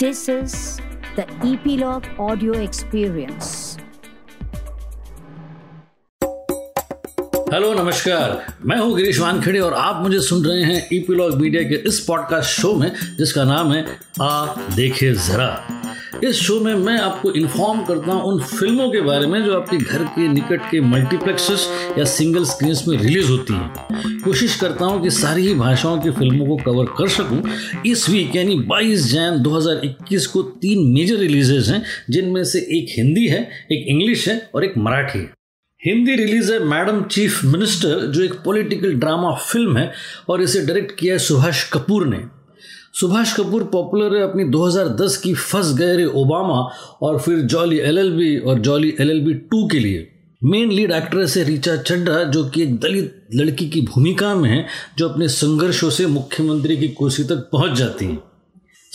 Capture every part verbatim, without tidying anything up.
This is the Epilogue audio experience. Hello नमस्कार, मैं हूँ गिरीश वानखेड़े और आप मुझे सुन रहे हैं एपिलॉग मीडिया के इस पॉडकास्ट शो में जिसका नाम है आ देखे जरा। इस शो में मैं आपको इन्फॉर्म करता हूँ उन फिल्मों के बारे में जो आपके घर के निकट के मल्टीप्लेक्सेस या सिंगल स्क्रीन्स में रिलीज़ होती हैं। कोशिश करता हूँ कि सारी ही भाषाओं की फिल्मों को कवर कर सकूँ। इस वीक यानी बाईस जनवरी दो हज़ार इक्कीस को तीन मेजर रिलीजेस हैं, जिनमें से एक हिंदी है, एक इंग्लिश है और एक मराठी है। हिंदी रिलीज़ है मैडम चीफ मिनिस्टर, जो एक पॉलिटिकल ड्रामा फिल्म है और इसे डायरेक्ट किया है सुभाष कपूर ने। सुभाष कपूर पॉपुलर है अपनी दो हज़ार दस की फंस गए रे ओबामा और फिर जॉली एलएलबी और जॉली एलएलबी टू के लिए। मेन लीड एक्ट्रेस है रिचा चड्ढा, जो कि एक दलित लड़की की भूमिका में है जो अपने संघर्षों से मुख्यमंत्री की कुर्सी तक पहुंच जाती है।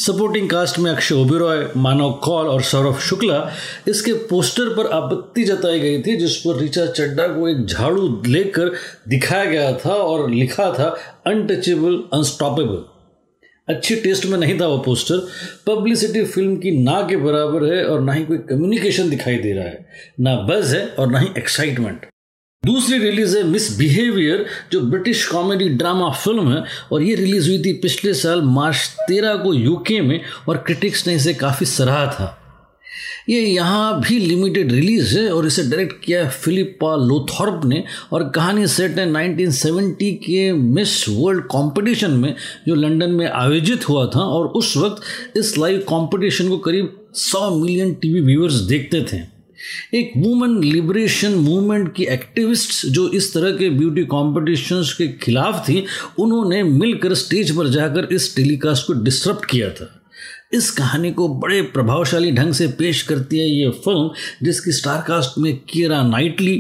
सपोर्टिंग कास्ट में अक्षय ओबेरॉय, मानव कौल और सौरभ शुक्ला। इसके पोस्टर पर आपत्ति जताई गई थी जिस पर रिचा चड्ढा को एक झाड़ू लेकर दिखाया गया था और लिखा था अनटचेबल अनस्टॉपेबल। अच्छी टेस्ट में नहीं था वो पोस्टर। पब्लिसिटी फिल्म की ना के बराबर है और ना ही कोई कम्युनिकेशन दिखाई दे रहा है, ना बज़ है और ना ही एक्साइटमेंट। दूसरी रिलीज़ है मिस बिहेवियर, जो ब्रिटिश कॉमेडी ड्रामा फिल्म है और ये रिलीज़ हुई थी पिछले साल मार्च तेरह को यूके में और क्रिटिक्स ने इसे काफ़ी सराहा था। ये यहाँ भी लिमिटेड रिलीज़ है और इसे डायरेक्ट किया है फ़िलिपा लोथर्प ने और कहानी सेट है नाइनटीन सेवेंटी के मिस वर्ल्ड कंपटीशन में जो लंदन में आयोजित हुआ था और उस वक्त इस लाइव कंपटीशन को करीब सौ मिलियन टीवी व्यूअर्स देखते थे। एक वुमेन लिबरेशन मूवमेंट की एक्टिविस्ट्स जो इस तरह के ब्यूटी कॉम्पिटिशन्स के खिलाफ थी, उन्होंने मिलकर स्टेज पर जाकर इस टेलीकास्ट को डिस्टर्ब किया था। इस कहानी को बड़े प्रभावशाली ढंग से पेश करती है ये फिल्म, जिसकी स्टारकास्ट में कीरा Knightley,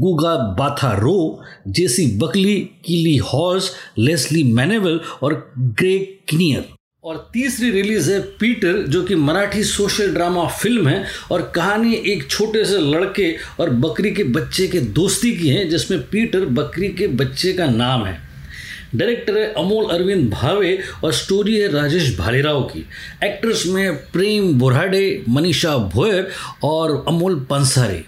Gugu Mbatha Raw, Jessie Buckley, Keeley Hawes, Lesley Manville और ग्रेग क्नियर। और तीसरी रिलीज़ है पीटर, जो कि मराठी सोशल ड्रामा फिल्म है और कहानी एक छोटे से लड़के और बकरी के बच्चे के दोस्ती की है, जिसमें पीटर बकरी के बच्चे का नाम है। डायरेक्टर है अमोल अरविंद भावे और स्टोरी है राजेश भालेराव की। एक्ट्रेस में प्रेम बोराडे, मनीषा भोयर और अमोल पंसारी।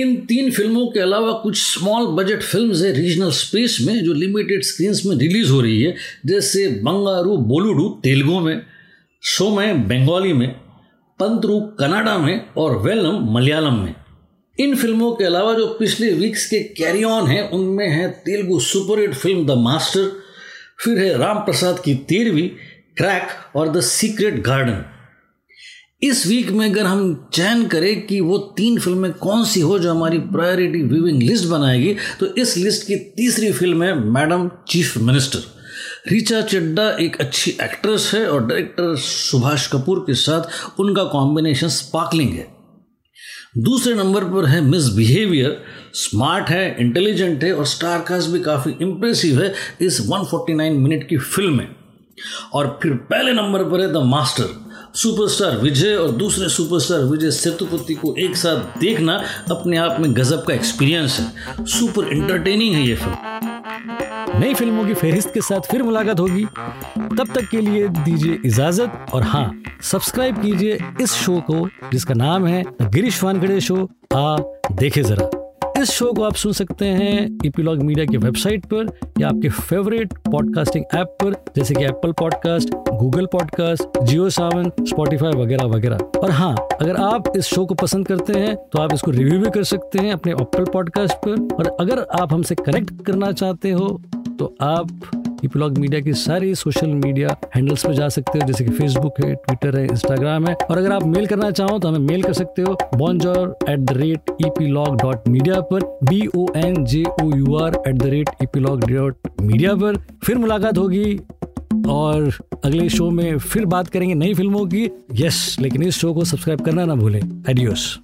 इन तीन फिल्मों के अलावा कुछ स्मॉल बजट फिल्म्स है रीजनल स्पेस में जो लिमिटेड स्क्रीन्स में रिलीज़ हो रही है, जैसे बंगारू बोलुडू तेलुगु में, शोमे बंगाली में, पंतरू कनाडा में और वेलम मलयालम में। इन फिल्मों के अलावा जो पिछले वीक्स के कैरी ऑन हैं उनमें है Telugu superhit film the master, फिर है राम प्रसाद की तेरवी, क्रैक और द सीक्रेट गार्डन। इस वीक में अगर हम चयन करें कि वो तीन फिल्में कौन सी हो जो हमारी प्रायोरिटी व्यूइंग लिस्ट बनाएगी, तो इस लिस्ट की तीसरी फिल्म है madam chief minister. Richa Chadha एक अच्छी एक्ट्रेस है और डायरेक्टर सुभाष कपूर के साथ उनका कॉम्बिनेशन स्पार्कलिंग है। दूसरे नंबर पर है मिस बिहेवियर। स्मार्ट है, इंटेलिजेंट है और स्टारकास्ट भी काफ़ी इम्प्रेसिव है इस एक सौ उनचास मिनट की फिल्म में। और फिर पहले नंबर पर है द मास्टर। सुपरस्टार विजय और दूसरे सुपरस्टार विजय सेतुपति को एक साथ देखना अपने आप में गजब का एक्सपीरियंस है। सुपर इंटरटेनिंग है ये फिल्म। नई फिल्मों की फहरिस्त के साथ फिर मुलाकात होगी, तब तक के लिए दीजिए इजाजत। और हाँ, सब्सक्राइब कीजिए इस शो को जिसका नाम है गिरीश वानखेड़े शो आ देखे जरा। इस शो को आप सुन सकते हैं एपिलॉग मीडिया की वेबसाइट पर या आपके फेवरेट पॉडकास्टिंग ऐप पर, जैसे कि Apple podcast, Google podcast, Jio Saavn, Spotify वगैरह वगैरह। और हाँ, अगर आप इस शो को पसंद करते हैं तो आप इसको रिव्यू भी कर सकते हैं अपने एप्पल पॉडकास्ट पर। और अगर आप हमसे कनेक्ट करना चाहते हो तो आप एपिलॉग मीडिया की सारी सोशल मीडिया हैंडल्स पर जा सकते हो, जैसे कि फेसबुक है, ट्विटर है, इंस्टाग्राम है। और अगर आप मेल करना चाहो तो हमें मेल कर सकते हो bonjour at the rate epilogue dot media पर, B O N J O U R at the rate epilogue dot media पर। फिर मुलाकात होगी और अगले शो में फिर बात करेंगे नई फिल्मों की। यस, लेकिन इस शो को सब्सक्राइब करना ना भूलें। एडियोस।